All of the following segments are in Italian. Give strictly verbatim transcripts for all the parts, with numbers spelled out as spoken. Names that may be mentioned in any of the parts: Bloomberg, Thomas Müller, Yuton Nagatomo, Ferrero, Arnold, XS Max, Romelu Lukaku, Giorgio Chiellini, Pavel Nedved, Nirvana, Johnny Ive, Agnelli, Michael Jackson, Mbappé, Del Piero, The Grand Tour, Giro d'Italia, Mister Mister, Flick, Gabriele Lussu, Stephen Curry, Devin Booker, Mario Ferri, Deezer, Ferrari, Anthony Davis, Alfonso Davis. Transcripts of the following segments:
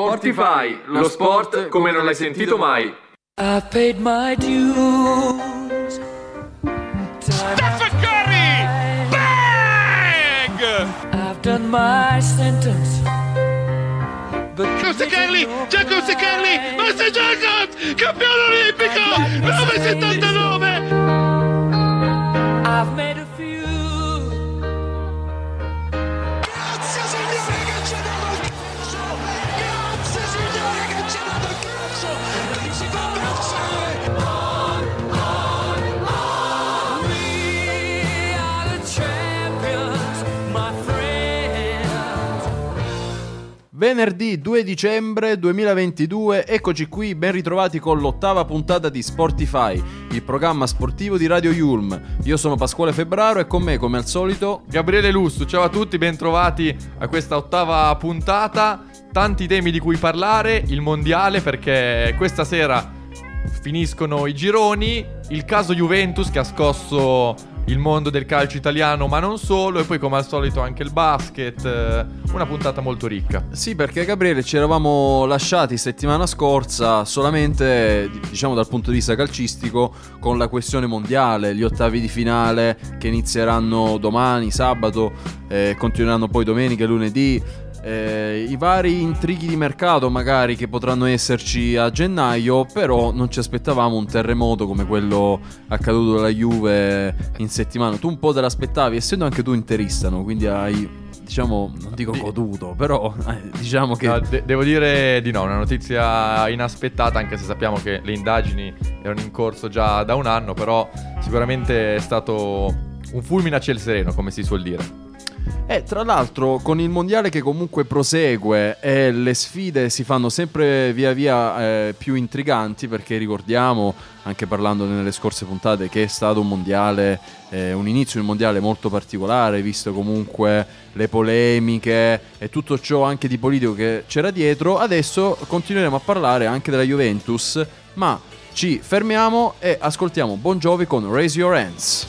Sportify, lo sport come non l'hai sentito mai. I paid my dues. Stephen Curry! Bang! I've done my sentence. Seccarli, Giacomo Seccarli, ma sei Giacomo, campione olimpico, nove settantanove. I've made a few. Grazie signore che ci ha dato il cazzo, grazie signore che ci ha dato il cazzo, che si può pensare. On, on, on, we are the champions, my friend. Venerdì due dicembre duemilaventidue, eccoci qui, ben ritrovati con l'ottava puntata di Sportify, il programma sportivo di Radio Yulm. Io sono Pasquale Febraro e con me, come al solito, Gabriele Lussu. Ciao a tutti, ben trovati a questa ottava puntata. Tanti temi di cui parlare, il mondiale, perché questa sera finiscono i gironi, il caso Juventus che ha scosso il mondo del calcio italiano, ma non solo, e poi come al solito anche il basket. Una puntata molto ricca. Sì, perché Gabriele, ci eravamo lasciati settimana scorsa solamente, diciamo, dal punto di vista calcistico, con la questione mondiale, gli ottavi di finale che inizieranno domani, sabato, eh, continueranno poi domenica e lunedì, eh, i vari intrighi di mercato magari che potranno esserci a gennaio. Però non ci aspettavamo un terremoto come quello accaduto alla Juve in settimana. Tu un po' te l'aspettavi, essendo anche tu interista, no? Quindi hai, diciamo, non dico goduto, però eh, diciamo che... No, de- devo dire di no, una notizia inaspettata, anche se sappiamo che le indagini erano in corso già da un anno, però sicuramente è stato un fulmine a ciel sereno, come si suol dire. Eh, tra l'altro, con il mondiale che comunque prosegue e le sfide si fanno sempre via via eh, più intriganti, perché ricordiamo, anche parlando nelle scorse puntate, che è stato un mondiale, eh, un inizio di un mondiale molto particolare, visto comunque le polemiche e tutto ciò anche di politico che c'era dietro. Adesso continueremo a parlare anche della Juventus, ma ci fermiamo e ascoltiamo Bon Jovi con Raise Your Hands.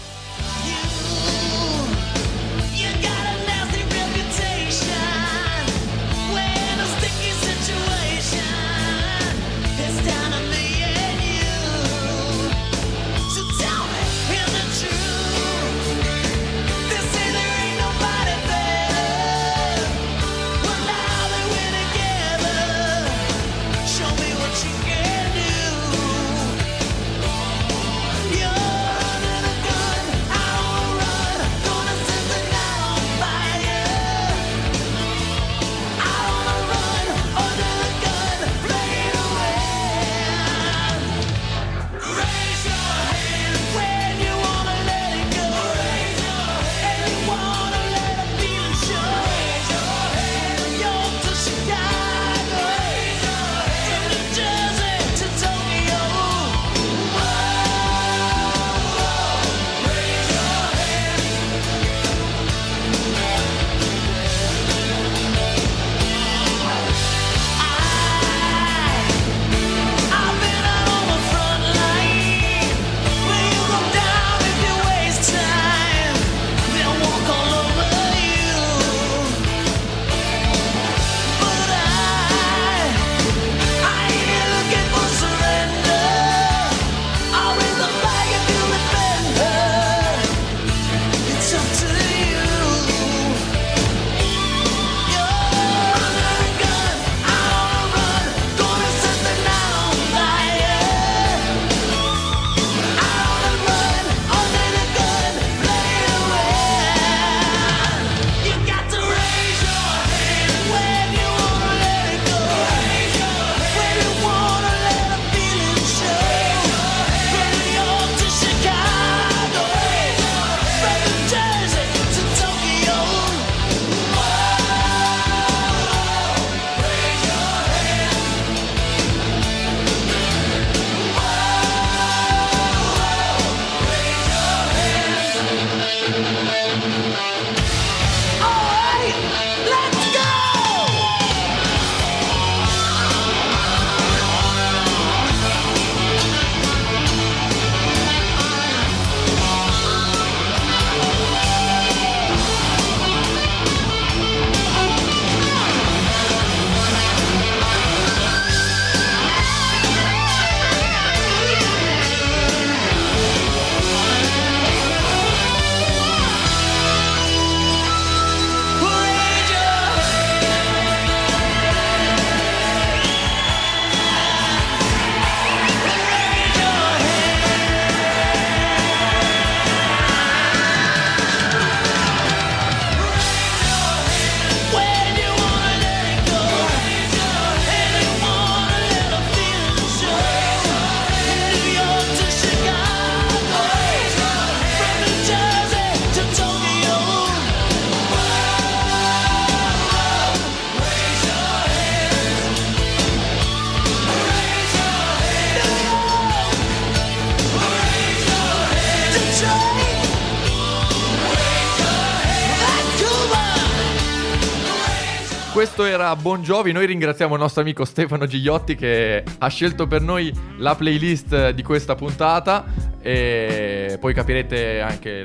questo era Bon Jovi. Noi ringraziamo il nostro amico Stefano Gigliotti che ha scelto per noi la playlist di questa puntata, e poi capirete anche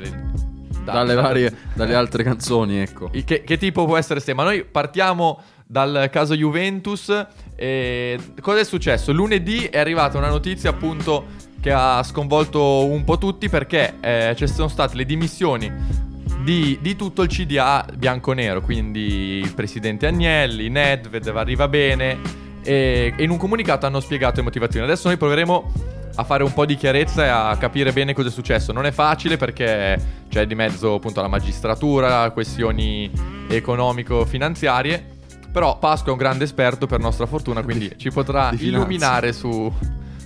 da, dalle varie, dalle altre canzoni, ecco, che, che tipo può essere ste. Ma noi partiamo dal caso Juventus. E cosa è successo? Lunedì è arrivata una notizia, appunto, che ha sconvolto un po' tutti, perché eh, ci sono state le dimissioni Di, di tutto il C D A bianconero, quindi il presidente Agnelli, Nedved, Rivabene, e, e in un comunicato hanno spiegato le motivazioni. Adesso noi proveremo a fare un po' di chiarezza e a capire bene cosa è successo. Non è facile perché c'è di mezzo, appunto, la magistratura, questioni economico-finanziarie, però Pasqua è un grande esperto, per nostra fortuna, quindi di, ci potrà illuminare su,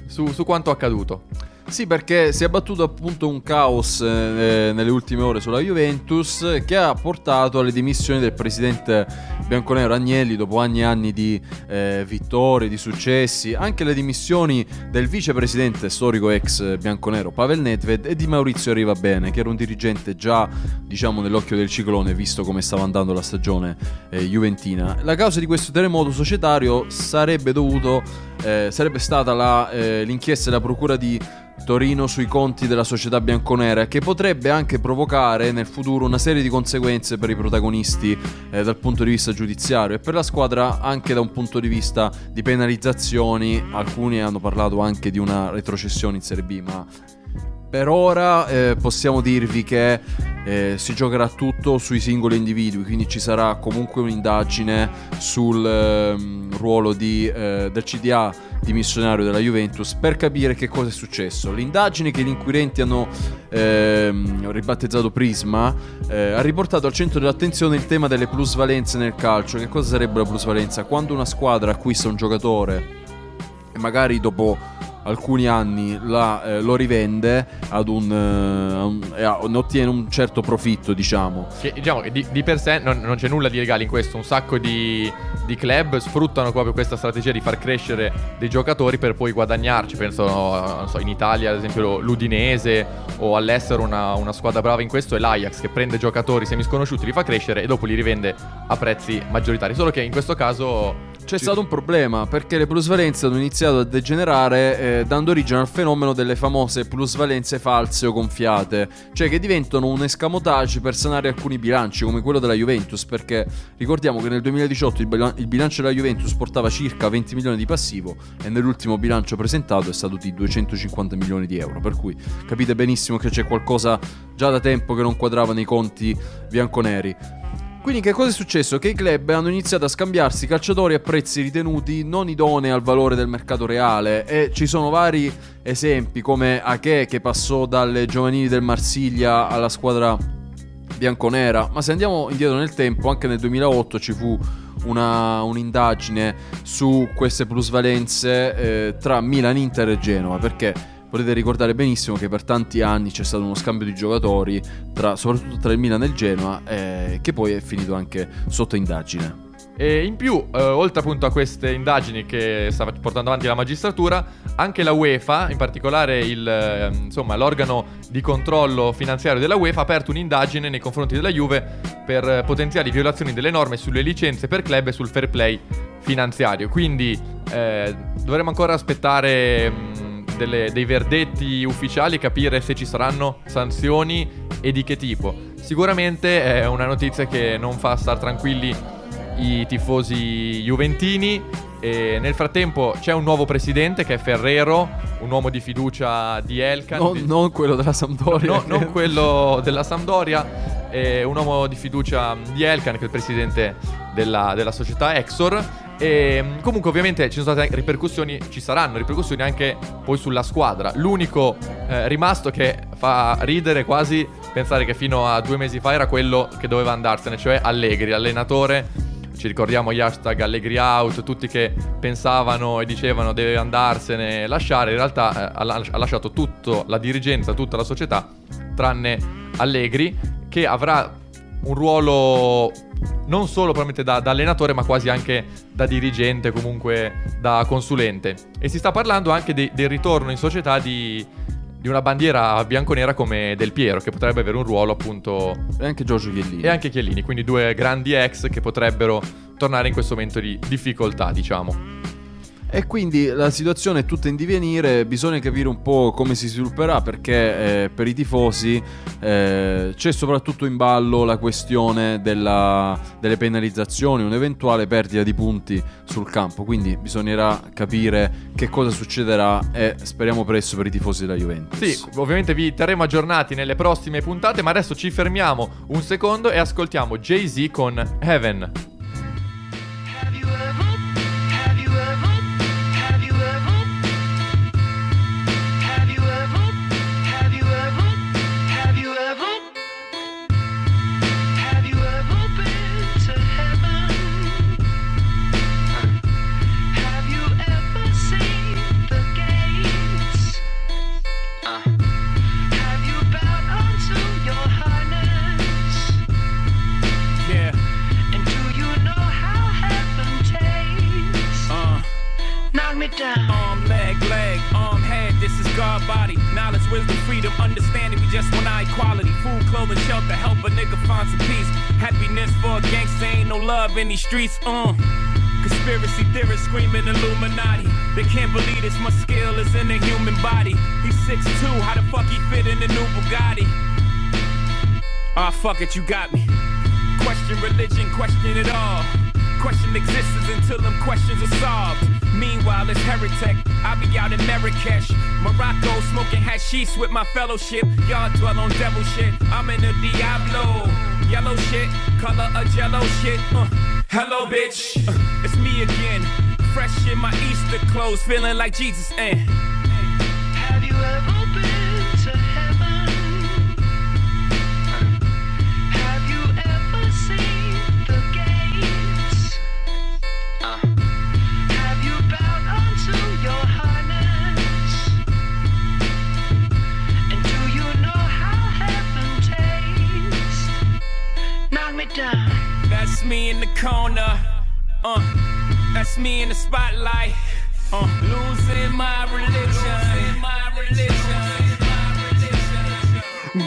su, su quanto accaduto. Sì, perché si è abbattuto appunto un caos eh, nelle ultime ore sulla Juventus, che ha portato alle dimissioni del presidente bianconero Agnelli dopo anni e anni di eh, vittorie, di successi, anche le dimissioni del vicepresidente storico ex bianconero Pavel Nedved e di Maurizio Rivabene, che era un dirigente già, diciamo, nell'occhio del ciclone, visto come stava andando la stagione eh, juventina. La causa di questo terremoto societario sarebbe dovuto eh, sarebbe stata la, eh, l'inchiesta della procura di Torino sui conti della società bianconera, che potrebbe anche provocare nel futuro una serie di conseguenze per i protagonisti eh, dal punto di vista giudiziario, e per la squadra anche da un punto di vista di penalizzazioni. Alcuni hanno parlato anche di una retrocessione in Serie B, ma per ora eh, possiamo dirvi che eh, si giocherà tutto sui singoli individui, quindi ci sarà comunque un'indagine sul eh, ruolo di, eh, del C D A dimissionario della Juventus, per capire che cosa è successo. L'indagine, che gli inquirenti hanno eh, ribattezzato Prisma, eh, ha riportato al centro dell'attenzione il tema delle plusvalenze nel calcio. Che cosa sarebbe la plusvalenza? Quando una squadra acquista un giocatore e magari dopo alcuni anni la, eh, lo rivende ad un, eh, un eh, ne ottiene un certo profitto, diciamo, che, diciamo di, di per sé non, non c'è nulla di illegale in questo. Un sacco di, di club sfruttano proprio questa strategia di far crescere dei giocatori per poi guadagnarci. Penso, non so, in Italia ad esempio l'Udinese, o all'estero una, una squadra brava in questo è l'Ajax, che prende giocatori semisconosciuti, li fa crescere e dopo li rivende a prezzi maggioritari. Solo che in questo caso c'è stato un problema, perché le plusvalenze hanno iniziato a degenerare, eh, dando origine al fenomeno delle famose plusvalenze false o gonfiate, cioè che diventano un escamotage per sanare alcuni bilanci, come quello della Juventus, perché ricordiamo che nel duemiladiciotto il, bilan- il bilancio della Juventus portava circa venti milioni di passivo, e nell'ultimo bilancio presentato è stato di duecentocinquanta milioni di euro, per cui capite benissimo che c'è qualcosa già da tempo che non quadrava nei conti bianconeri. Quindi che cosa è successo? Che i club hanno iniziato a scambiarsi calciatori a prezzi ritenuti non idonei al valore del mercato reale, e ci sono vari esempi, come Ache, che passò dalle giovanili del Marsiglia alla squadra bianconera. Ma se andiamo indietro nel tempo, anche nel duemilaotto ci fu una, un'indagine su queste plusvalenze eh, tra Milan, Inter e Genova, perché potete ricordare benissimo che per tanti anni c'è stato uno scambio di giocatori, tra, soprattutto tra il Milan e il Genoa, eh, che poi è finito anche sotto indagine. E in più, eh, oltre appunto a queste indagini che sta portando avanti la magistratura, anche la UEFA, in particolare il, eh, insomma, l'organo di controllo finanziario della UEFA, ha aperto un'indagine nei confronti della Juve per eh, potenziali violazioni delle norme sulle licenze per club e sul fair play finanziario. Quindi eh, dovremo ancora aspettare... Mh, Delle, dei verdetti ufficiali, capire se ci saranno sanzioni e di che tipo. Sicuramente è una notizia che non fa star tranquilli i tifosi juventini, e nel frattempo c'è un nuovo presidente che è Ferrero, un uomo di fiducia di Elkan, no, di... non quello della Sampdoria, no, no, non quello della Sampdoria, è un uomo di fiducia di Elkan, che è il presidente della, della società Exor. E comunque ovviamente ci sono state ripercussioni, ci saranno ripercussioni anche poi sulla squadra. L'unico eh, rimasto, che fa ridere quasi pensare che fino a due mesi fa era quello che doveva andarsene, cioè Allegri, l'allenatore. Ci ricordiamo gli hashtag Allegri out, tutti che pensavano e dicevano deve andarsene, lasciare. In realtà eh, ha lasciato tutta la dirigenza, tutta la società, tranne Allegri, che avrà un ruolo non solo probabilmente da, da allenatore, ma quasi anche da dirigente, comunque da consulente. E si sta parlando anche di, del ritorno in società di, di una bandiera bianconera come Del Piero, che potrebbe avere un ruolo appunto, e anche Giorgio Chiellini, e anche Chiellini, quindi due grandi ex che potrebbero tornare in questo momento di difficoltà, diciamo. E quindi la situazione è tutta in divenire, bisogna capire un po' come si svilupperà, perché eh, per i tifosi eh, c'è soprattutto in ballo la questione della, delle penalizzazioni, un'eventuale perdita di punti sul campo, quindi bisognerà capire che cosa succederà e speriamo presto per i tifosi della Juventus. Sì, ovviamente vi terremo aggiornati nelle prossime puntate, ma adesso ci fermiamo un secondo e ascoltiamo Jay-Z con Heaven. Arm, leg, leg, arm, head, this is God, body. Knowledge, wisdom, freedom, understanding. We just want our equality. Food, clothing, shelter, help a nigga find some peace. Happiness for a gangster, ain't no love in these streets, uh conspiracy theorists screaming Illuminati. They can't believe this much skill is in the human body. He's six two, how the fuck he fit in the new Bugatti? Ah, fuck it, you got me. Question religion, question it all. Question existence until them questions are solved. Meanwhile, it's Heritech. I be out in Marrakesh, Morocco, smoking hashish with my fellowship. Y'all dwell on devil shit. I'm in the Diablo. Yellow shit, color of jello shit. Uh, hello, bitch. Uh, it's me again. Fresh in my Easter clothes, feeling like Jesus. And have you ever been to heaven? Have you ever seen? That's me in the corner, uh, that's me in the spotlight, uh, losing my religion,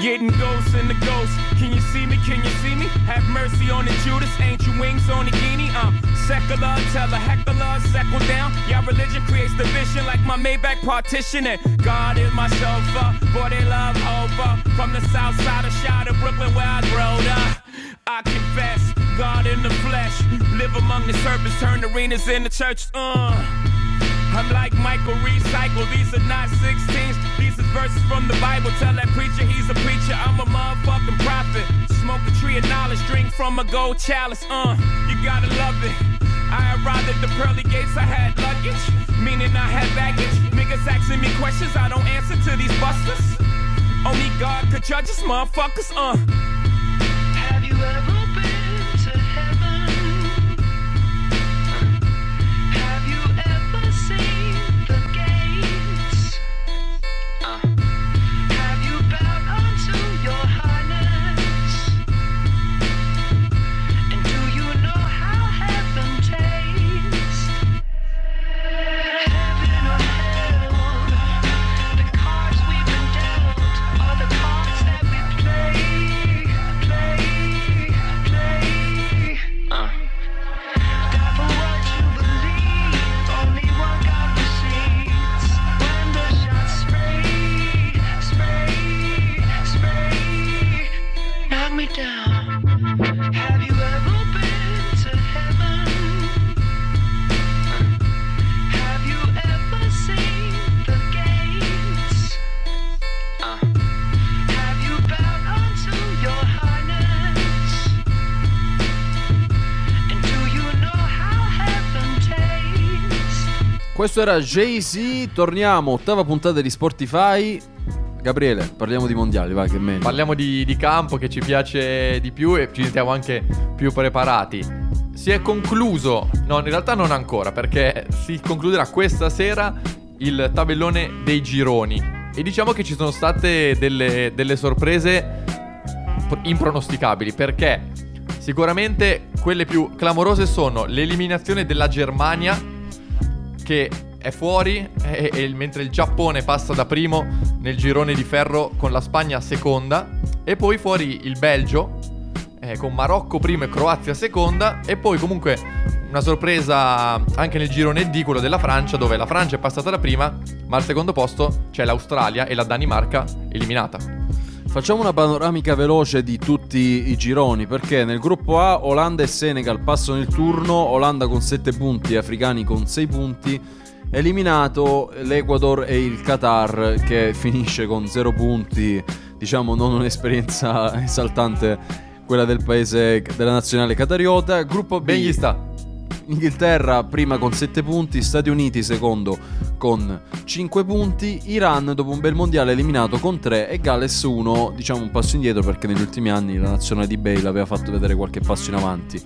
getting ghosts in the ghost, can you see me, can you see me, have mercy on the Judas, ain't you wings on the guinea, I'm uh, secular, tell a heckler, settle down, y'all religion creates division like my Maybach partition, and God is my chauffeur, boy they love over, from the south side of Shire to Brooklyn where I growed up. I confess, God in the flesh, live among the serpents, turn arenas into churches. Uh, I'm like Michael Recycle, these are not sixteens, these are verses from the Bible, tell that preacher he's a preacher, I'm a motherfucking prophet, smoke a tree of knowledge, drink from a gold chalice, uh, you gotta love it, I arrived at the pearly gates, I had luggage, meaning I had baggage, niggas asking me questions, I don't answer to these busters, only God could judge us motherfuckers, uh, have you ever been to heaven? Have you ever seen the gates? Have you bowed unto your highness? And do you know how heaven tastes? Heaven or hell, the cards we've been dealt are the cards that we play. Questo era Jay-Z, torniamo, ottava puntata di Sportify. Gabriele, parliamo di mondiali, va che è meglio. Parliamo di, di campo che ci piace di più e ci sentiamo anche più preparati. Si è concluso, no in realtà non ancora, perché si concluderà questa sera il tabellone dei gironi. E diciamo che ci sono state delle, delle sorprese impronosticabili, perché sicuramente quelle più clamorose sono l'eliminazione della Germania, che è fuori e, e mentre il Giappone passa da primo nel girone di ferro con la Spagna seconda, e poi fuori il Belgio eh, con Marocco prima e Croazia seconda, e poi comunque una sorpresa anche nel girone D, quello della Francia, dove la Francia è passata la prima, ma al secondo posto c'è l'Australia e la Danimarca eliminata. Facciamo una panoramica veloce di tutti i gironi, perché nel gruppo A Olanda e Senegal passano il turno, Olanda con sette punti, africani con sei punti, eliminato l'Ecuador e il Qatar che finisce con zero punti, diciamo non un'esperienza esaltante quella del paese, della nazionale qatariota. Gruppo B, ben gli sta. Inghilterra prima con sette punti, Stati Uniti secondo con cinque punti, Iran dopo un bel mondiale eliminato con tre e Galles uno, diciamo un passo indietro perché negli ultimi anni la nazionale di Bale aveva fatto vedere qualche passo in avanti.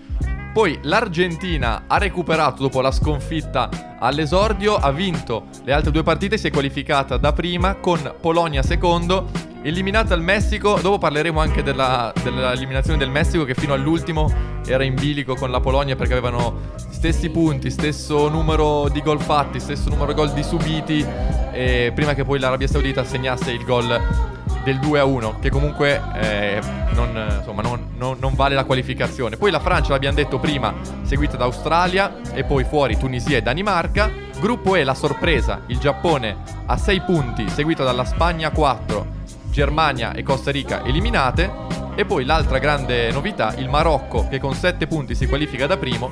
Poi l'Argentina ha recuperato dopo la sconfitta all'esordio, ha vinto le altre due partite, si è qualificata da prima con Polonia secondo, eliminata il Messico. Dopo parleremo anche della, dell'eliminazione del Messico, che fino all'ultimo era in bilico con la Polonia perché avevano stessi punti, stesso numero di gol fatti, stesso numero di gol di subiti, e prima che poi l'Arabia Saudita segnasse il gol del due a uno, che comunque eh, non, insomma, non, non, non vale la qualificazione. Poi la Francia, l'abbiamo detto prima, seguita da Australia e poi fuori Tunisia e Danimarca. Gruppo E, la sorpresa, il Giappone a sei punti, seguita dalla Spagna quattro, Germania e Costa Rica eliminate, e poi l'altra grande novità, il Marocco, che con sette punti si qualifica da primo,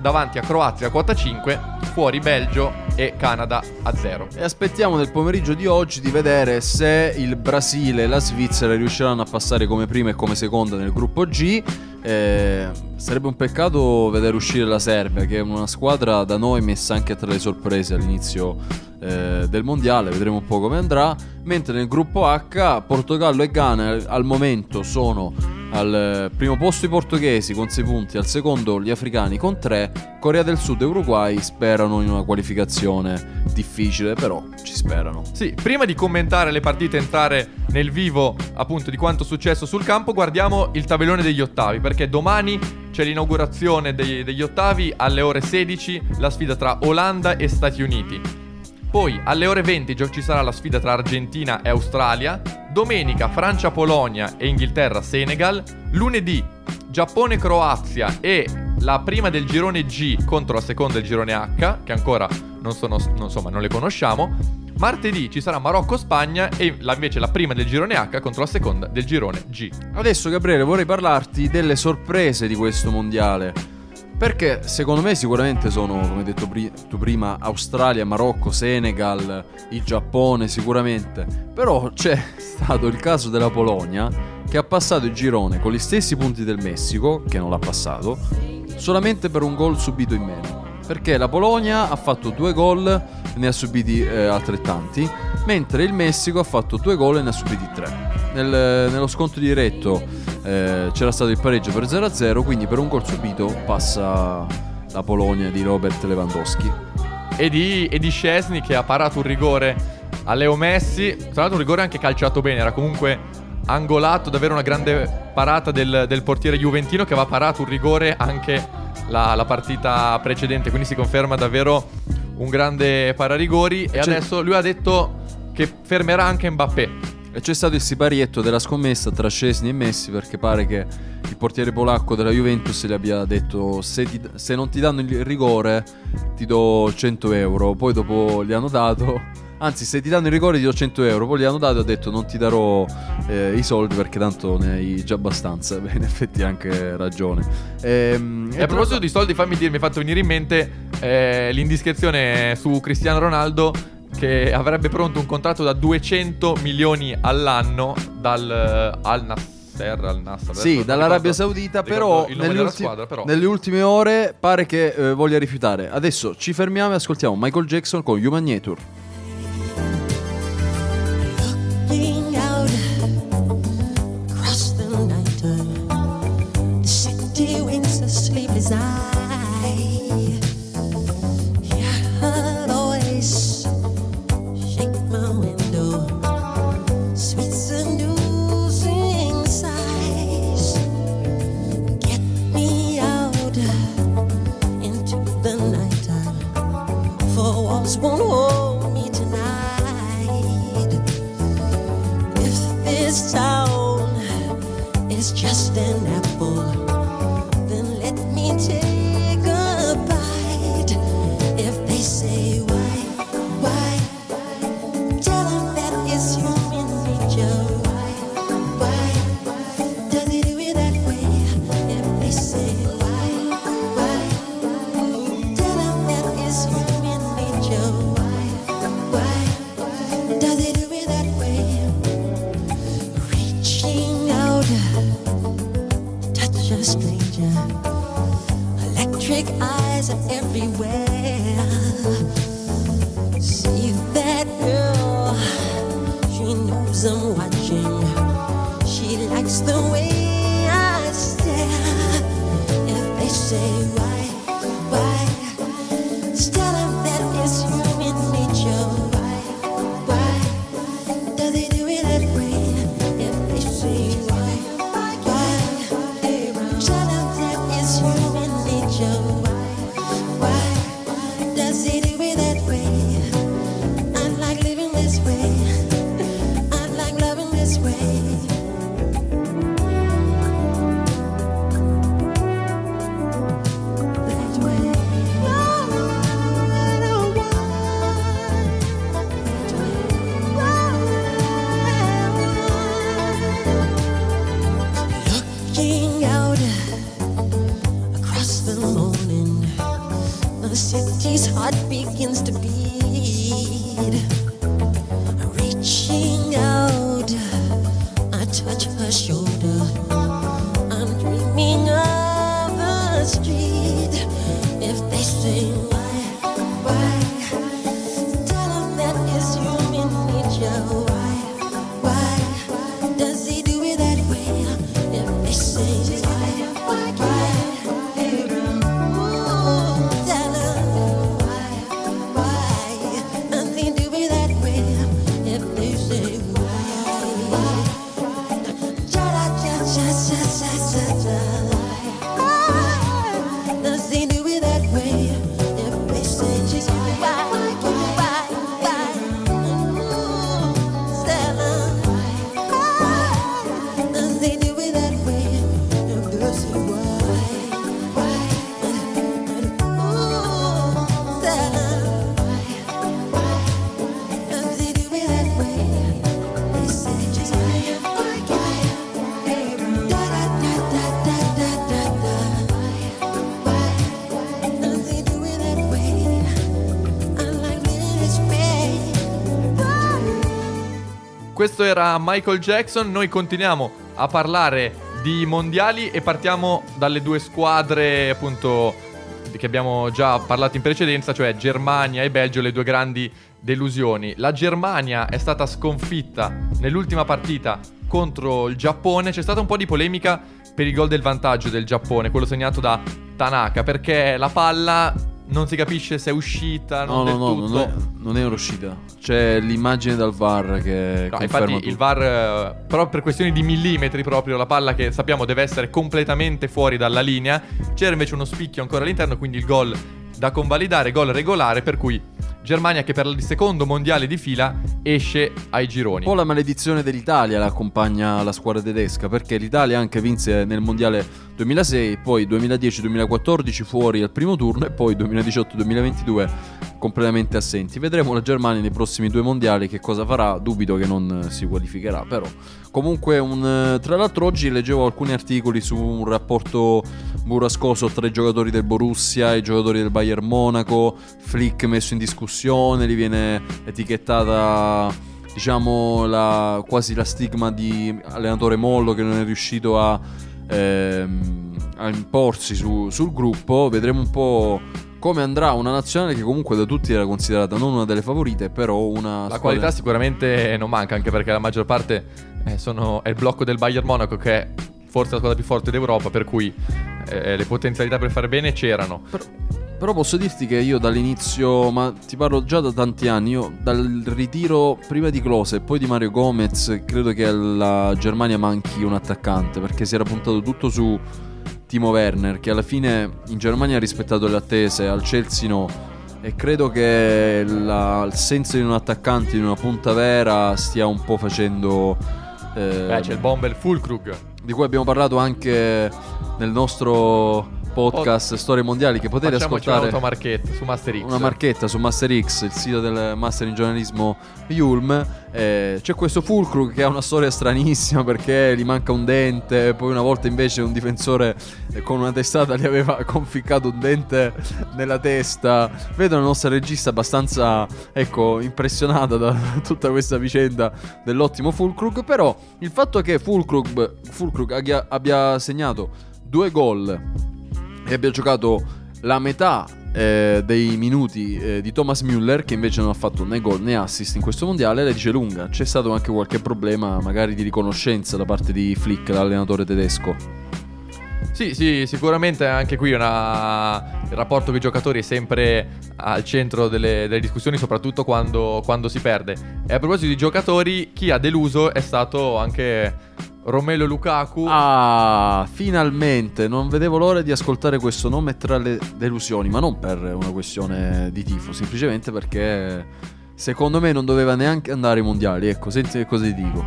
davanti a Croazia quota cinque, fuori Belgio e Canada a zero. E aspettiamo nel pomeriggio di oggi di vedere se il Brasile e la Svizzera riusciranno a passare come prima e come seconda nel gruppo G. Eh, sarebbe un peccato vedere uscire la Serbia, che è una squadra da noi messa anche tra le sorprese all'inizio eh, del mondiale. Vedremo un po' come andrà. Mentre nel gruppo H Portogallo e Ghana al momento sono al primo posto i portoghesi con sei punti, al secondo gli africani con tre, Corea del Sud e Uruguay sperano in una qualificazione difficile, però ci sperano. Sì, prima di commentare le partite e entrare nel vivo appunto di quanto è successo sul campo, guardiamo il tabellone degli ottavi, perché domani c'è l'inaugurazione degli, degli ottavi alle ore sedici, la sfida tra Olanda e Stati Uniti. Poi alle ore venti ci sarà la sfida tra Argentina e Australia. Domenica Francia-Polonia e Inghilterra-Senegal. Lunedì Giappone-Croazia e la prima del girone G contro la seconda del girone H, che ancora non sono, non, insomma, non le conosciamo. Martedì ci sarà Marocco-Spagna e la, invece la prima del girone H contro la seconda del girone G. Adesso, Gabriele, vorrei parlarti delle sorprese di questo mondiale, perché secondo me sicuramente sono, come hai detto tu prima, Australia, Marocco, Senegal, il Giappone sicuramente. Però c'è stato il caso della Polonia, che ha passato il girone con gli stessi punti del Messico, che non l'ha passato, solamente per un gol subito in meno, perché la Polonia ha fatto due gol e ne ha subiti eh, altrettanti, mentre il Messico ha fatto due gol e ne ha subiti tre. Nel, nello scontro diretto eh, c'era stato il pareggio per zero a zero, quindi per un gol subito passa la Polonia di Robert Lewandowski e di, e di Szczęsny, che ha parato un rigore a Leo Messi, tra l'altro un rigore anche calciato bene, era comunque angolato, davvero una grande parata del, del portiere juventino, che aveva parato un rigore anche la, la partita precedente, quindi si conferma davvero un grande pararigori. E c'è... adesso lui ha detto che fermerà anche Mbappé. E c'è stato il siparietto della scommessa tra Szczęsny e Messi, perché pare che il portiere polacco della Juventus gli abbia detto se, ti, se non ti danno il rigore ti do cento euro, poi dopo gli hanno dato, anzi se ti danno il rigore ti do cento euro, poi gli hanno dato e ha detto non ti darò eh, i soldi perché tanto ne hai già abbastanza. Beh, in effetti hai anche ragione. ehm, E a proposito tra... di soldi, fammi dire, mi è fatto venire in mente eh, l'indiscrezione su Cristiano Ronaldo, che avrebbe pronto un contratto da duecento milioni all'anno dal Al Nasr, Al Nasr sì, dall'Arabia Saudita, però, ulti- squadra, però nelle ultime ore pare che eh, voglia rifiutare. Adesso ci fermiamo e ascoltiamo Michael Jackson con Human Nature. Won't hold me tonight. this town is just an apple, then let me take a bite. If they say why, why, tell them that it's human nature. Why, why, does it do it that way? If they say why, why, tell them that it's human nature. Why, why, does it do it that way? Reaching out, touch a stranger, electric eyes are everywhere. See that girl, she knows I'm watching, she likes the way I stare. If they say why, why, tell them that it's human nature. Why, why, does it do it that way? If they say why, why, tell them that it's human nature. Why, why, does it do it that way? I'm like living this way, I'm like loving this way. That way. No matter what. That way. Looking out across the morning, the city's heart begins to beat. Reaching out, I touch her shoulder. I'm dreaming of a street. If they say why, why, tell them that it's human nature. Why, why, does he do it that way? If they say why, why, tell them why, why, does he do it that way? If they say why, why. Does he do it that way? If they say she's why, why, why, Stella, does he do it that way? If they say why, why, Stella, does he do it that way? They say she's why, why. Questo era Michael Jackson. Noi continuiamo a parlare di mondiali e partiamo dalle due squadre, appunto, che abbiamo già parlato in precedenza, cioè Germania e Belgio, le due grandi delusioni. La Germania è stata sconfitta nell'ultima partita contro il Giappone. C'è stata un po' di polemica per il gol del vantaggio del Giappone, quello segnato da Tanaka, perché la palla non si capisce se è uscita, non no, del no, no, tutto. Non è, non è uscita. C'è l'immagine dal V A R che no, conferma infatti tutto. Il V A R, però per questioni di millimetri proprio, la palla che sappiamo deve essere completamente fuori dalla linea. C'era invece uno spicchio ancora all'interno, quindi il gol da convalidare, gol regolare, per cui Germania, che per il secondo mondiale di fila esce ai gironi. Un po' la maledizione dell'Italia la accompagna la squadra tedesca, perché l'Italia anche vinse nel mondiale duemilasei, poi duemiladieci duemilaquattordici fuori al primo turno e poi duemiladiciotto duemilaventidue completamente assenti. Vedremo la Germania nei prossimi due mondiali che cosa farà, dubito che non si qualificherà, però comunque un, tra l'altro oggi leggevo alcuni articoli su un rapporto burrascoso tra i giocatori del Borussia e i giocatori del Bayern Monaco. Flick messo in discussione, gli viene etichettata, diciamo, la, quasi la stigma di allenatore mollo che non è riuscito a, ehm, a imporsi su, sul gruppo. Vedremo un po' come andrà una nazionale che comunque da tutti era considerata non una delle favorite, però una la squadra... qualità sicuramente non manca, anche perché la maggior parte eh, sono è il blocco del Bayern Monaco, che è forse la squadra più forte d'Europa, per cui eh, le potenzialità per fare bene c'erano. Però, però posso dirti che io dall'inizio, ma ti parlo già da tanti anni, io dal ritiro prima di Klose e poi di Mario Gomez, credo che alla Germania manchi un attaccante, perché si era puntato tutto su Timo Werner, che alla fine in Germania ha rispettato le attese, al Chelsea no, e credo che la, il senso di un attaccante, di una punta vera, stia un po' facendo eh, Beh, c'è il bomber Füllkrug, di cui abbiamo parlato anche nel nostro podcast Pod... Storie Mondiali, che potete ascoltare su Master X. Una marchetta su Master X, il sito del Master in Giornalismo Yulm. Eh, c'è questo Füllkrug che ha una storia stranissima, perché gli manca un dente, poi una volta invece un difensore con una testata gli aveva conficcato un dente nella testa. Vedo la nostra regista abbastanza, ecco, impressionata da tutta questa vicenda dell'ottimo Füllkrug. Però il fatto che Füllkrug, Füllkrug abbia, abbia segnato due gol e abbia giocato la metà eh, dei minuti eh, di Thomas Müller, che invece non ha fatto né gol né assist in questo mondiale, la dice lunga. C'è stato anche qualche problema magari di riconoscenza da parte di Flick, l'allenatore tedesco. Sì, sì, sicuramente anche qui una... il rapporto con i giocatori è sempre al centro delle, delle discussioni, soprattutto quando, quando si perde. E a proposito di giocatori, chi ha deluso è stato anche... Romelu Lukaku. Ah, finalmente, non vedevo l'ora di ascoltare questo nome tra le delusioni, ma non per una questione di tifo, semplicemente perché secondo me non doveva neanche andare ai mondiali, ecco, senti cosa ti dico.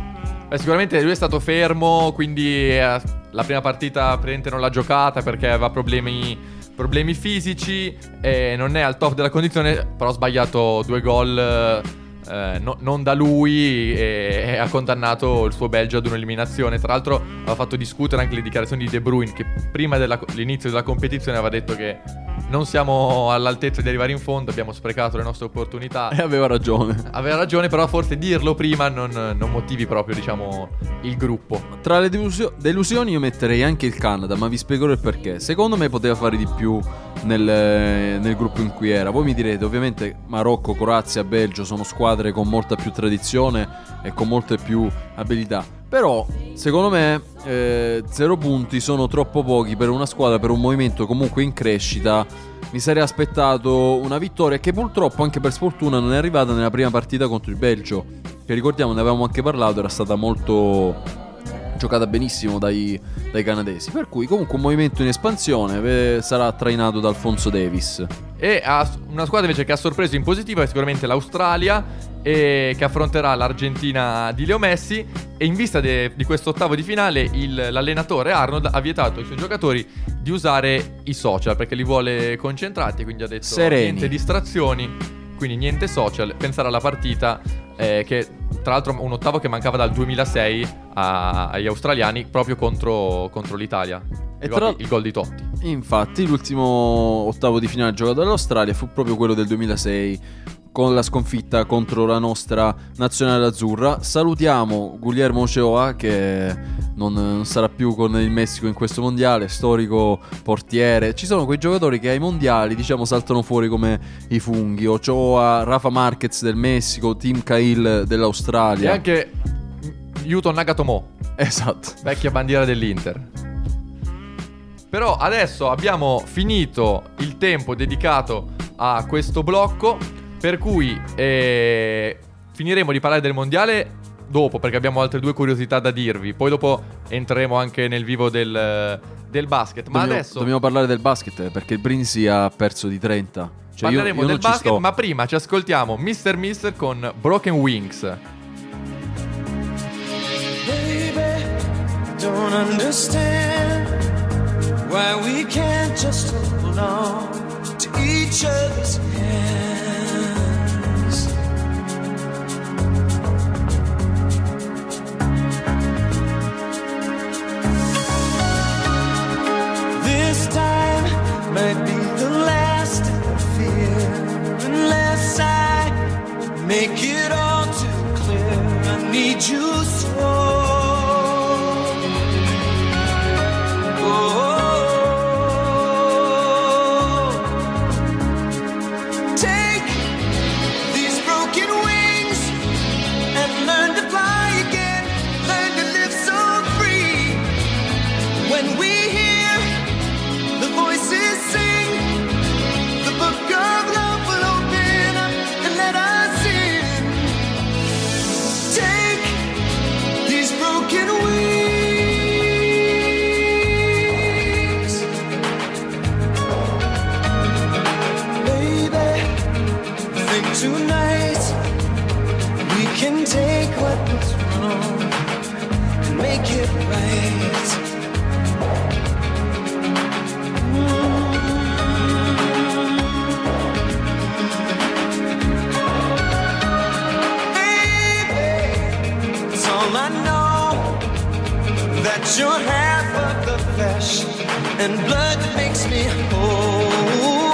Beh, sicuramente lui è stato fermo, quindi eh, la prima partita praticamente non l'ha giocata perché aveva problemi problemi fisici e non è al top della condizione, però ha sbagliato due gol eh, Eh, no, non da lui, e, e ha condannato il suo Belgio ad un'eliminazione. Tra l'altro aveva fatto discutere anche le dichiarazioni di De Bruyne, che prima dell'inizio della competizione aveva detto che non siamo all'altezza di arrivare in fondo, abbiamo sprecato le nostre opportunità. E aveva ragione. Aveva ragione, però forse dirlo prima non, non motivi proprio, diciamo, il gruppo. Tra le delusio- delusioni io metterei anche il Canada, ma vi spiegherò il perché. Secondo me poteva fare di più nel, nel gruppo in cui era. Voi mi direte, ovviamente Marocco, Croazia, Belgio sono squadre con molta più tradizione e con molte più abilità, però secondo me eh, zero punti sono troppo pochi per una squadra, per un movimento comunque in crescita. Mi sarei aspettato una vittoria che purtroppo, anche per sfortuna, non è arrivata nella prima partita contro il Belgio, che ricordiamo, ne avevamo anche parlato, era stata molto giocata benissimo dai, dai canadesi. Per cui comunque un movimento in espansione, eh, sarà trainato da Alfonso Davis. E ha una squadra invece che ha sorpreso in positivo è sicuramente l'Australia, e che affronterà l'Argentina di Leo Messi. E in vista de, di questo ottavo di finale il, l'allenatore Arnold ha vietato ai suoi giocatori di usare i social, perché li vuole concentrati, quindi ha detto sereni, niente distrazioni, quindi niente social, pensare alla partita, eh, che tra l'altro un ottavo che mancava dal duemilasei a, agli australiani, proprio contro, contro l'Italia. E tra... il gol di Totti. Infatti l'ultimo ottavo di finale giocato dall'Australia fu proprio quello del duemilasei, con la sconfitta contro la nostra nazionale azzurra. Salutiamo Guglielmo Ochoa, che non, non sarà più con il Messico in questo mondiale, storico portiere. Ci sono quei giocatori che ai mondiali, diciamo, saltano fuori come i funghi. Ochoa, Rafa Márquez del Messico, Tim Cahill dell'Australia e anche Yuton Nagatomo, esatto, vecchia bandiera dell'Inter. Però adesso abbiamo finito il tempo dedicato a questo blocco, per cui eh, finiremo di parlare del mondiale dopo, perché abbiamo altre due curiosità da dirvi. Poi dopo entreremo anche nel vivo del, del basket. Ma dobbiamo, adesso dobbiamo parlare del basket, perché il Brindisi ha perso di trenta. Cioè parleremo io, io del basket, ma prima ci ascoltiamo Mister Mister con Broken Wings. Baby, don't understand why we can't just hold on to each other's hands. This time might be the last I fear, unless I make it all too clear. I need you so. Oh. Take these broken wings and learn to fly again. Learn to live so free when we hear voices sing, the book of love will open up and let us in. Take these broken wings. Baby, think tonight we can take what was wrong make it right. Mm-hmm. Baby, it's all I know, that you're half of the flesh and blood makes me whole.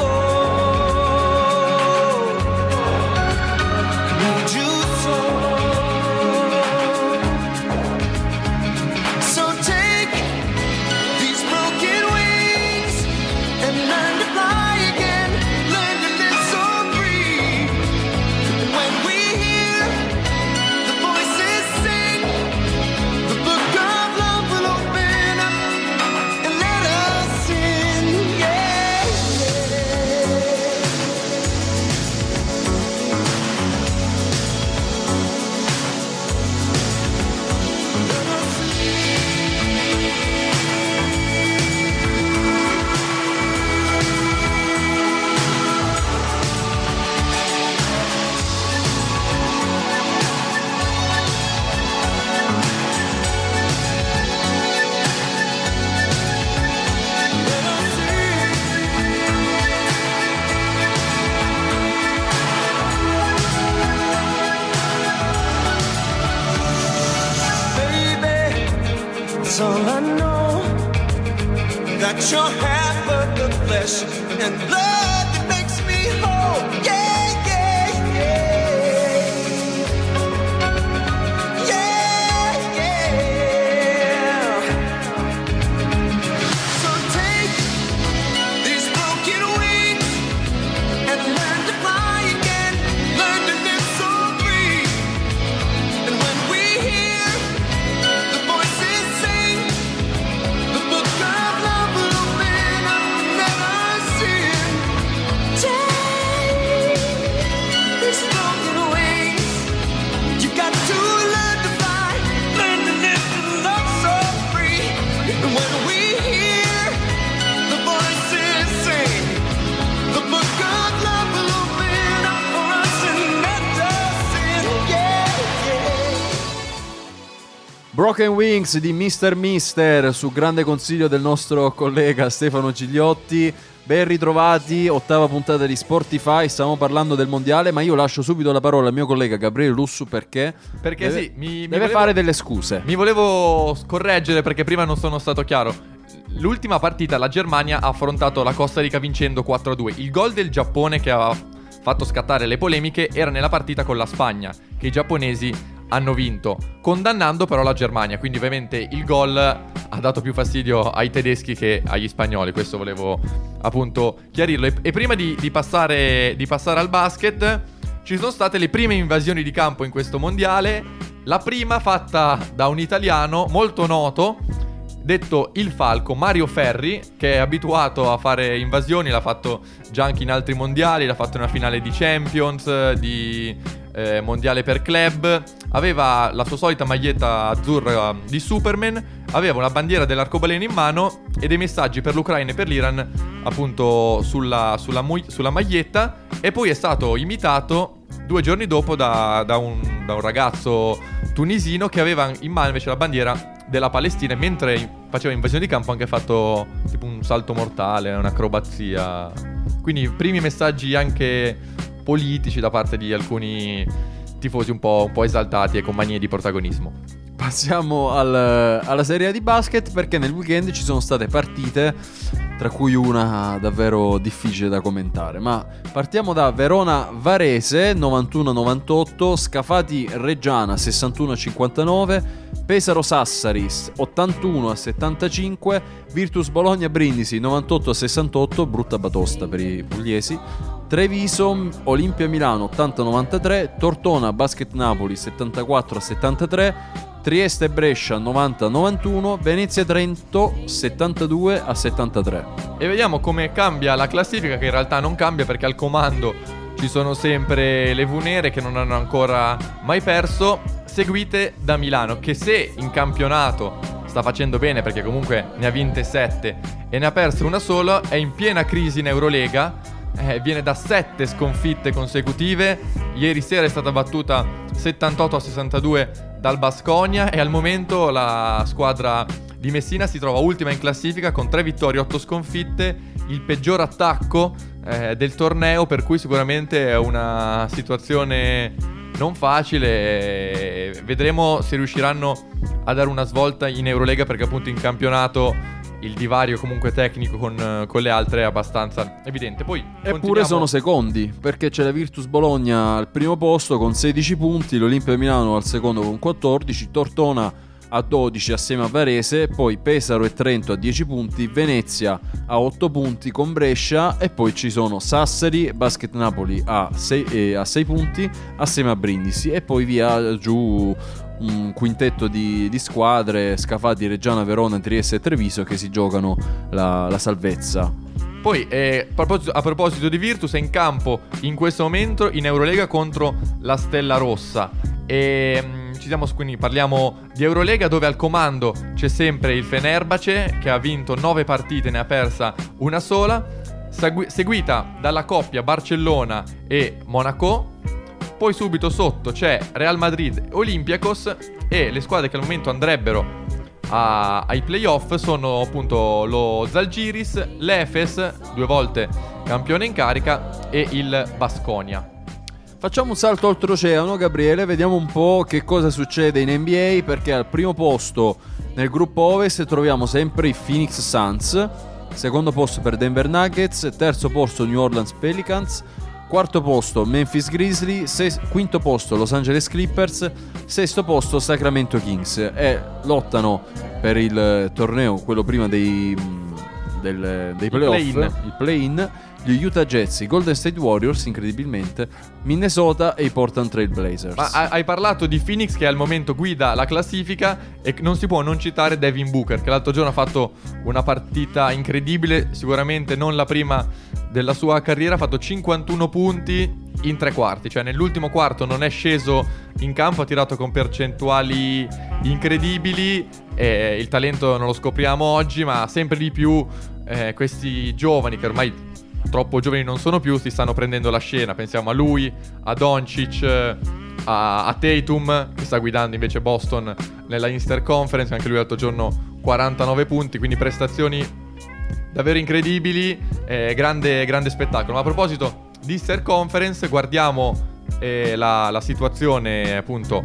You're half of the flesh and blood that makes me whole. Yeah, yeah, yeah. Yeah, yeah. So take these broken wings and learn to fly again. Learn to live so free. And when we hear the voices sing, the book of love will. Broken Wings di Mister Mister, su grande consiglio del nostro collega Stefano Cigliotti. Ben ritrovati, ottava puntata di Sportify, stiamo parlando del mondiale, ma io lascio subito la parola al mio collega Gabriele Lussu perché perché deve, sì, mi, mi deve volevo, fare delle scuse. Mi volevo correggere perché prima non sono stato chiaro. L'ultima partita la Germania ha affrontato la Costa Rica vincendo quattro a due. Il gol del Giappone che ha fatto scattare le polemiche era nella partita con la Spagna, che i giapponesi hanno vinto, condannando però la Germania. Quindi ovviamente il gol ha dato più fastidio ai tedeschi che agli spagnoli. Questo volevo appunto chiarirlo. E, e prima di, di, passare, di passare al basket, ci sono state le prime invasioni di campo in questo mondiale. La prima fatta da un italiano molto noto, detto il Falco, Mario Ferri, che è abituato a fare invasioni. L'ha fatto già anche in altri mondiali, l'ha fatto nella finale di Champions, di... Eh, mondiale per club. Aveva la sua solita maglietta azzurra di Superman, aveva una bandiera dell'arcobaleno in mano e dei messaggi per l'Ucraina e per l'Iran appunto sulla, sulla, sulla maglietta. E poi è stato imitato due giorni dopo da, da, un, da un ragazzo tunisino che aveva in mano invece la bandiera della Palestina, e mentre faceva invasione di campo ha anche fatto tipo un salto mortale, un'acrobazia. Quindi primi messaggi anche politici da parte di alcuni tifosi un po', un po' esaltati e con manie di protagonismo. Passiamo al, alla serie di basket, perché nel weekend ci sono state partite, tra cui una davvero difficile da commentare. Ma partiamo da Verona-Varese novantuno a novantotto, Scafati-Reggiana sessantuno a cinquantanove, Pesaro-Sassari ottantuno a settantacinque, Virtus-Bologna-Brindisi novantotto a sessantotto, brutta batosta per i pugliesi, Treviso, Olimpia Milano ottanta a novantatré, Tortona Basket Napoli settantaquattro a settantatré, Trieste Brescia novanta a novantuno, Venezia Trento settantadue a settantatré. E vediamo come cambia la classifica, che in realtà non cambia perché al comando ci sono sempre le Vunere che non hanno ancora mai perso, seguite da Milano che, se in campionato sta facendo bene perché comunque ne ha vinte sette e ne ha perse una sola, è in piena crisi in Eurolega. eh, viene da sette sconfitte consecutive. Ieri sera è stata battuta settantotto a sessantadue dal Baskonia e al momento la squadra di Messina si trova ultima in classifica con tre vittorie, otto sconfitte, il peggior attacco eh, del torneo, per cui sicuramente è una situazione non facile. Vedremo se riusciranno a dare una svolta in Eurolega, perché appunto in campionato il divario comunque tecnico con, con le altre è abbastanza evidente. Poi eppure sono secondi, perché c'è la Virtus Bologna al primo posto con sedici punti, l'Olimpia di Milano al secondo con quattordici, Tortona a dodici assieme a Varese, poi Pesaro e Trento a dieci punti, Venezia a otto punti con Brescia, e poi ci sono Sassari e Basket Napoli a sei, eh, a sei punti assieme a Brindisi, e poi via giù un quintetto di, di squadre: Scafati, Reggiana, Verona, Trieste e Treviso, che si giocano la, la salvezza. Poi eh, a proposito di Virtus, è in campo in questo momento in Eurolega contro la Stella Rossa e ci siamo, quindi parliamo di Eurolega, dove al comando c'è sempre il Fenerbahce, che ha vinto nove partite, ne ha persa una sola, segui- seguita dalla coppia Barcellona e Monaco. Poi subito sotto c'è Real Madrid, Olympiacos, e le squadre che al momento andrebbero a- ai playoff sono appunto lo Zalgiris, l'Efes, due volte campione in carica, e il Baskonia. Facciamo un salto oltreoceano, Gabriele, vediamo un po' che cosa succede in N B A, perché al primo posto nel gruppo Ovest troviamo sempre i Phoenix Suns, secondo posto per Denver Nuggets, terzo posto New Orleans Pelicans, quarto posto Memphis Grizzlies, ses- quinto posto Los Angeles Clippers, sesto posto Sacramento Kings, e lottano per il torneo, quello prima dei, del, dei playoff, il play-in, il play-in gli Utah Jazz, i Golden State Warriors, incredibilmente, Minnesota e i Portland Trail Blazers. Ma hai parlato di Phoenix, che al momento guida la classifica, e non si può non citare Devin Booker, che l'altro giorno ha fatto una partita incredibile, sicuramente non la prima della sua carriera, ha fatto cinquantuno punti in tre quarti, cioè nell'ultimo quarto non è sceso in campo, ha tirato con percentuali incredibili, e il talento non lo scopriamo oggi, ma sempre di più eh, questi giovani, che ormai troppo giovani non sono più, si stanno prendendo la scena. Pensiamo a lui, a Doncic, a, a Tatum, che sta guidando invece Boston nella Eastern Conference, anche lui l'altro giorno quarantanove punti, quindi prestazioni davvero incredibili, eh, grande, grande spettacolo. Ma a proposito di Eastern Conference, guardiamo eh, la, la situazione appunto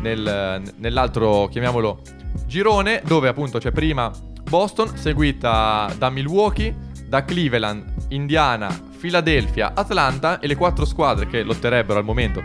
nel, nell'altro, chiamiamolo, girone, dove appunto c'è prima Boston, seguita da Milwaukee, da Cleveland, Indiana, Philadelphia, Atlanta, e le quattro squadre che lotterebbero al momento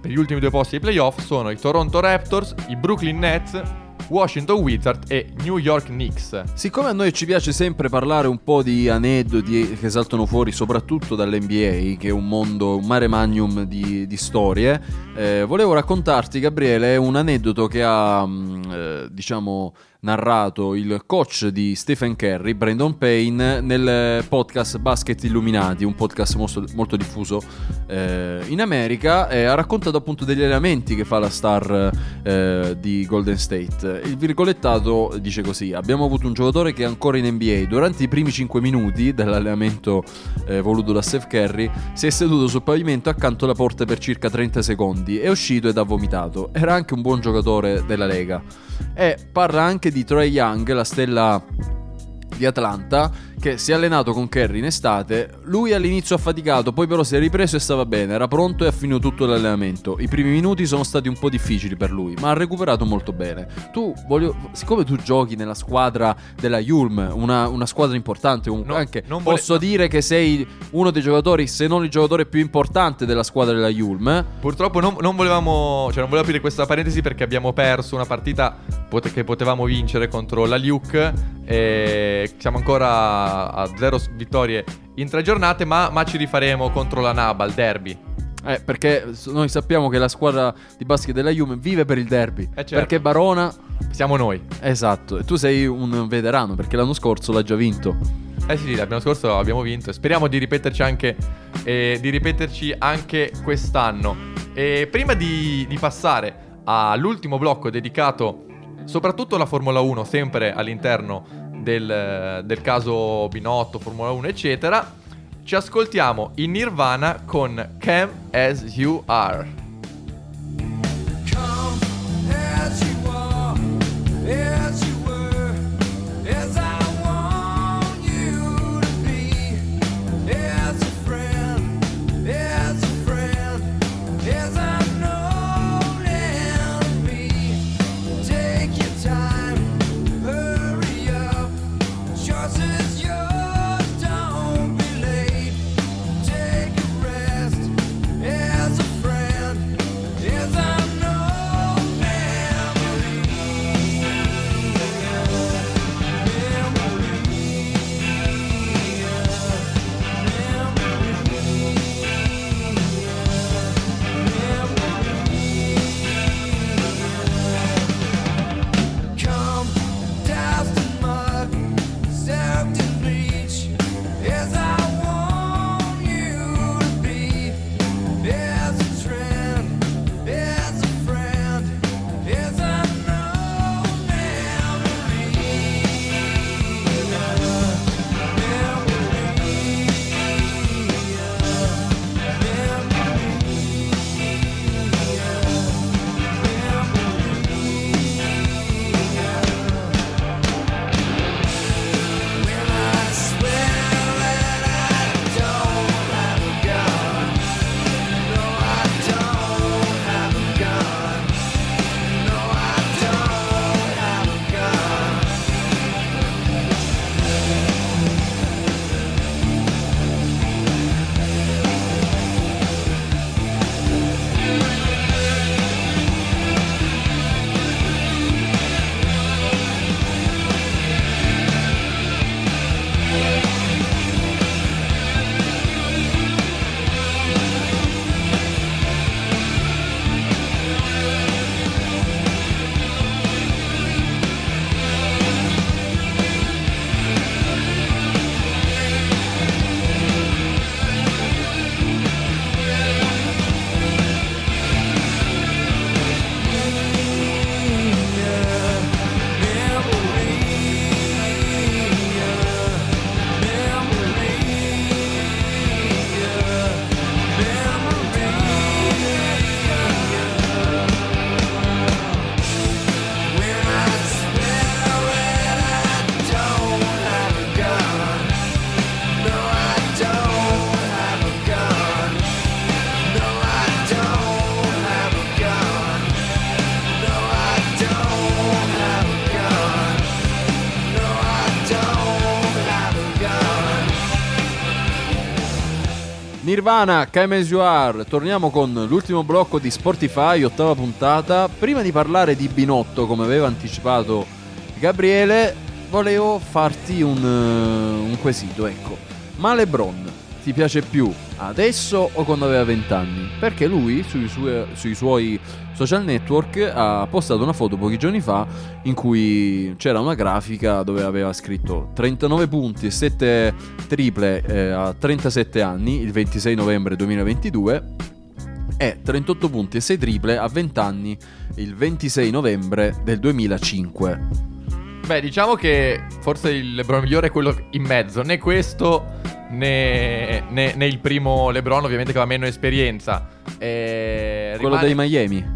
per gli ultimi due posti dei playoff sono i Toronto Raptors, i Brooklyn Nets, Washington Wizards e New York Knicks. Siccome a noi ci piace sempre parlare un po' di aneddoti che saltano fuori soprattutto dall'N B A, che è un mondo, un mare magnum di, di storie, eh, volevo raccontarti, Gabriele, un aneddoto che ha eh, diciamo narrato il coach di Stephen Curry, Brandon Payne, nel podcast Basket Illuminati, un podcast molto, molto diffuso eh, in America, e ha raccontato appunto degli allenamenti che fa la star eh, di Golden State. Il virgolettato dice così: abbiamo avuto un giocatore che è ancora in N B A, durante i primi cinque minuti dell'allenamento eh, voluto da Steph Curry si è seduto sul pavimento accanto alla porta per circa trenta secondi, è uscito ed ha vomitato, era anche un buon giocatore della Lega. E parla anche di Trae Young, la stella di Atlanta, che si è allenato con Curry in estate. Lui all'inizio ha faticato, poi però si è ripreso e stava bene, era pronto e ha finito tutto l'allenamento. I primi minuti sono stati un po' difficili per lui, ma ha recuperato molto bene. Tu voglio, siccome tu giochi nella squadra della Yulm, una, una squadra importante comunque, no, anche non posso vole... dire che sei uno dei giocatori, se non il giocatore più importante della squadra della Yulm. Purtroppo non, non volevamo, cioè non volevo aprire questa parentesi, perché abbiamo perso una partita pot- che potevamo vincere contro la Luke, e siamo ancora a zero vittorie in tre giornate, ma, ma ci rifaremo contro la Naba al derby. Eh, perché noi sappiamo che la squadra di basket della Juve vive per il derby, eh certo. Perché Barona siamo noi. Esatto, e tu sei un veterano, perché l'anno scorso l'ha già vinto. Eh sì, l'anno scorso abbiamo vinto, e speriamo di ripeterci anche, eh, di ripeterci anche quest'anno. E prima di, di passare all'ultimo blocco dedicato soprattutto alla Formula uno, sempre all'interno Del, del caso Binotto, Formula uno eccetera, Ci ascoltiamo in Nirvana con Come As You Are. Nirvana, Come As You Are. Torniamo con l'ultimo blocco di Sportify, ottava puntata. Prima di parlare di Binotto, come aveva anticipato Gabriele, volevo farti un, un quesito, ecco. Ma LeBron ti piace più adesso o quando aveva vent'anni? Perché lui sui, sue, sui suoi social network ha postato una foto pochi giorni fa in cui c'era una grafica dove aveva scritto trentanove punti e sette triple eh, a trentasette anni il ventisei novembre duemilaventidue e trentotto punti e sei triple a venti anni il ventisei novembre del duemilacinque. Beh, diciamo che forse il LeBron migliore è quello in mezzo, né questo Né, né, né il primo LeBron, ovviamente, che aveva meno esperienza. Eh, quello rimane... dei Miami.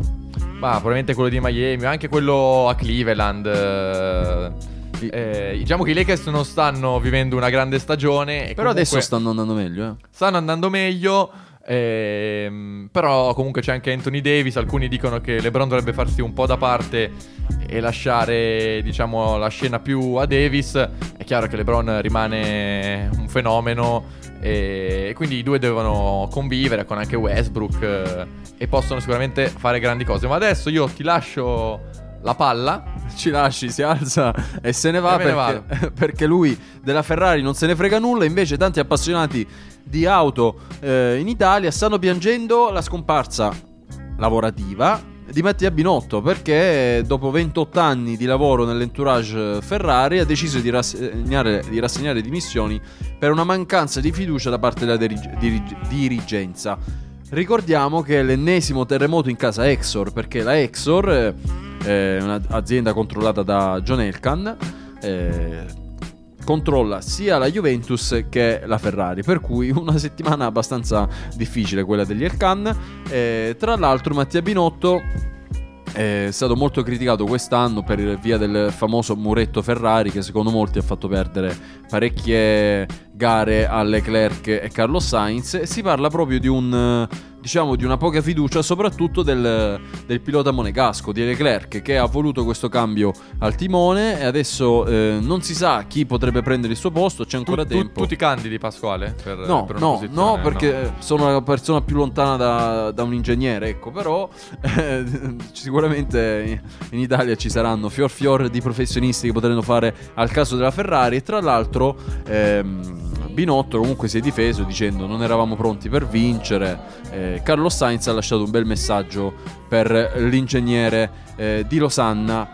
Ma probabilmente quello di Miami, anche quello a Cleveland. Eh, eh, diciamo che i Lakers non stanno vivendo una grande stagione. Però comunque... adesso stanno andando meglio. Eh. Stanno andando meglio. Eh, però comunque c'è anche Anthony Davis. Alcuni dicono che LeBron dovrebbe farsi un po' da parte e lasciare, diciamo, la scena più a Davis. È chiaro che LeBron rimane un fenomeno e quindi i due devono convivere con anche Westbrook e possono sicuramente fare grandi cose. Ma adesso io ti lascio la palla, ci lasci, si alza e se ne va, perché, ne va. Perché lui della Ferrari non se ne frega nulla. Invece tanti appassionati di auto eh, in Italia stanno piangendo la scomparsa lavorativa di Mattia Binotto, perché dopo ventotto anni di lavoro nell'entourage Ferrari ha deciso di rassegnare, di rassegnare dimissioni per una mancanza di fiducia da parte della dirige, dirige, dirigenza. Ricordiamo che è l'ennesimo terremoto in casa Exor, perché la Exor eh, è un'azienda controllata da John Elkan, eh, controlla sia la Juventus che la Ferrari, per cui una settimana abbastanza difficile quella degli Elkan. Eh, tra l'altro Mattia Binotto è stato molto criticato quest'anno per via del famoso muretto Ferrari, che secondo molti ha fatto perdere parecchie gare a Leclerc e Carlos Sainz, e si parla proprio di un, diciamo, di una poca fiducia soprattutto del, del pilota monegasco, di Leclerc, che ha voluto questo cambio al timone e adesso eh, non si sa chi potrebbe prendere il suo posto. C'è ancora tu, tempo. Tu, tu ti candidi, Pasquale? Per, no, per no, no, perché no. sono la persona più lontana da, da un ingegnere, ecco, però eh, sicuramente in Italia ci saranno fior fior di professionisti che potranno fare al caso della Ferrari. E tra l'altro ehm, Binotto comunque si è difeso dicendo non eravamo pronti per vincere. eh, Carlos Sainz ha lasciato un bel messaggio per l'ingegnere eh, di Losanna.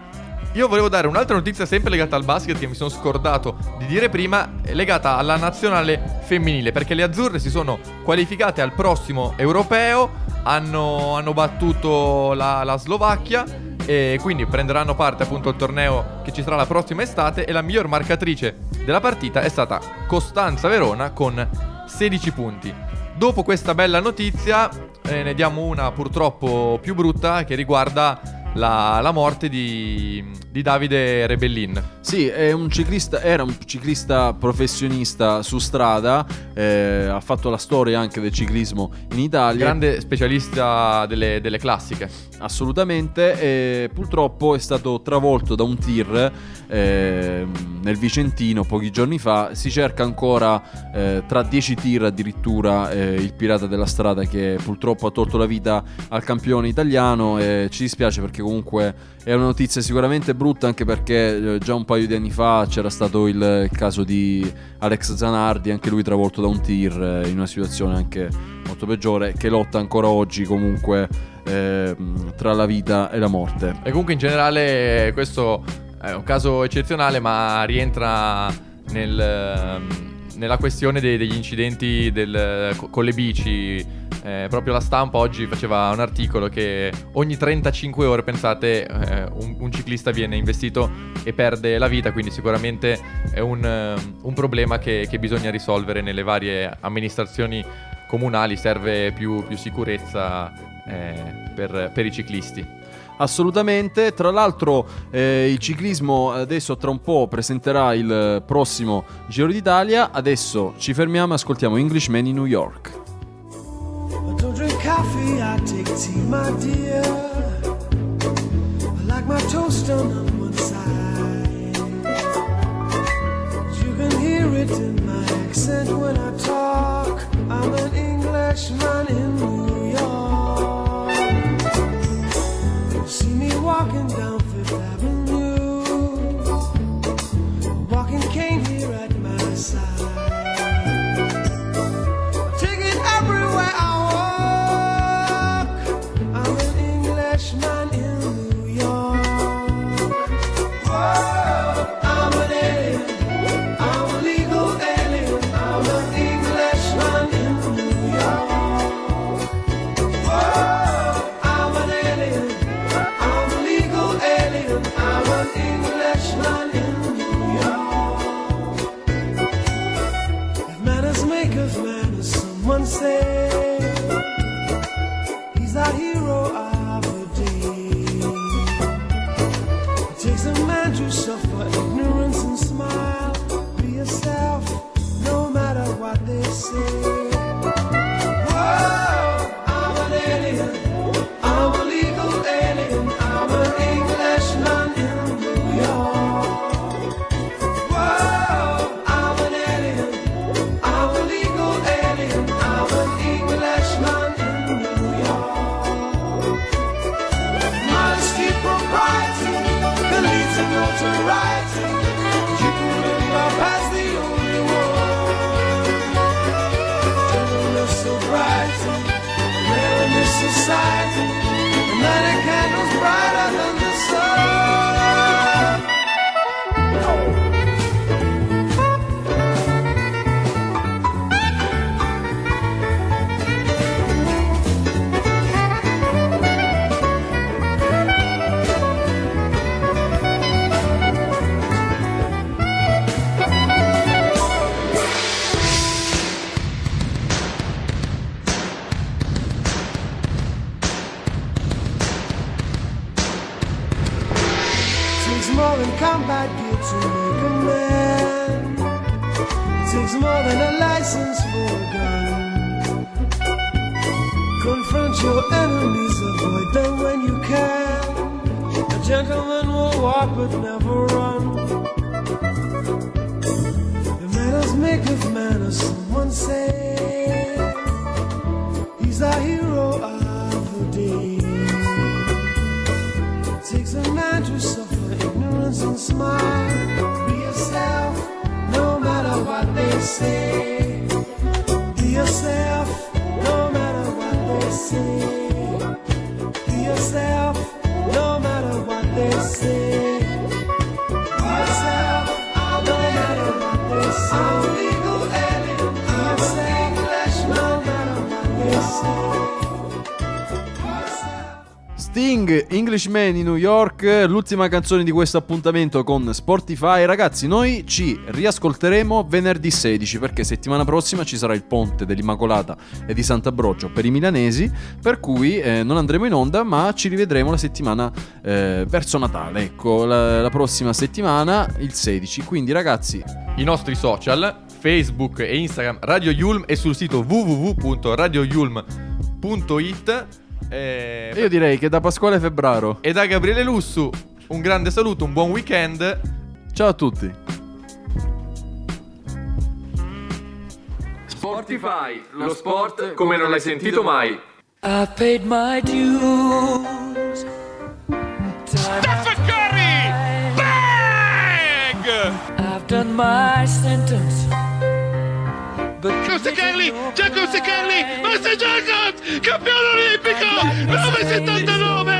Io volevo dare un'altra notizia sempre legata al basket che mi sono scordato di dire prima, legata alla nazionale femminile, perché le azzurre si sono qualificate al prossimo europeo, hanno, hanno battuto la, la Slovacchia e quindi prenderanno parte appunto al torneo che ci sarà la prossima estate, e la miglior marcatrice della partita è stata Costanza Verona con sedici punti. Dopo questa bella notizia eh, ne diamo una purtroppo più brutta che riguarda La, la morte di, di Davide Rebellin. Sì, è un ciclista, era un ciclista professionista su strada, eh, ha fatto la storia anche del ciclismo in Italia. Grande specialista delle, delle classiche. Assolutamente, e purtroppo è stato travolto da un tir eh, nel Vicentino pochi giorni fa. Si cerca ancora eh, tra dieci tir addirittura eh, il pirata della strada, che purtroppo ha tolto la vita al campione italiano, e ci dispiace perché comunque è una notizia sicuramente brutta, anche perché già un paio di anni fa c'era stato il caso di Alex Zanardi, anche lui travolto da un tir in una situazione anche molto peggiore, che lotta ancora oggi comunque eh, tra la vita e la morte. E comunque in generale questo è un caso eccezionale, ma rientra nel, nella questione dei, degli incidenti del, con le bici. Eh, proprio la Stampa oggi faceva un articolo che ogni trentacinque ore, pensate, eh, un, un ciclista viene investito e perde la vita, quindi sicuramente è un, uh, un problema che, che bisogna risolvere nelle varie amministrazioni comunali. Serve più, più sicurezza eh, per, per i ciclisti. Assolutamente. Tra l'altro eh, il ciclismo adesso tra un po' presenterà il prossimo Giro d'Italia. Adesso ci fermiamo e ascoltiamo Englishman in New York. Coffee, I take tea, my dear. I like my toast on the one side. You can hear it in my accent when I talk. I'm an Englishman in New York. See me walking down Fifth Avenue, walking cane here at my side. more than combat gear to make a man. It takes more than a license for a gun. Confront your enemies, avoid them when you can. A gentleman will walk but never run. The manners make of manners, someone say. He's our hero of the day. It takes a man to suffer ignorance and smile. Be yourself, no matter what they say. Be yourself, no matter what they say. Be yourself, no matter what they say. Be yourself, no matter what they say. Be yourself, no matter what they say. Sting, Englishman in New York, l'ultima canzone di questo appuntamento con Sportify. Ragazzi, noi ci riascolteremo venerdì sedici, perché settimana prossima ci sarà il ponte dell'Immacolata e di Sant'Ambrogio per i milanesi, per cui eh, non andremo in onda, ma ci rivedremo la settimana eh, verso Natale, ecco, la, la prossima settimana, il sedici. Quindi ragazzi, i nostri social, Facebook e Instagram, Radio Yulm, e sul sito w w w punto radio yulm punto i t. E... io direi che da Pasquale Febraro e da Gabriele Lussu un grande saluto, un buon weekend. Ciao a tutti. Sportify, lo sport come non l'hai sentito mai. I paid my dues. Stephen Curry, bang! I've done my sentence. Giusto Carli, Giacomo Carli, Master Jacob, campione olimpico, nove settantanove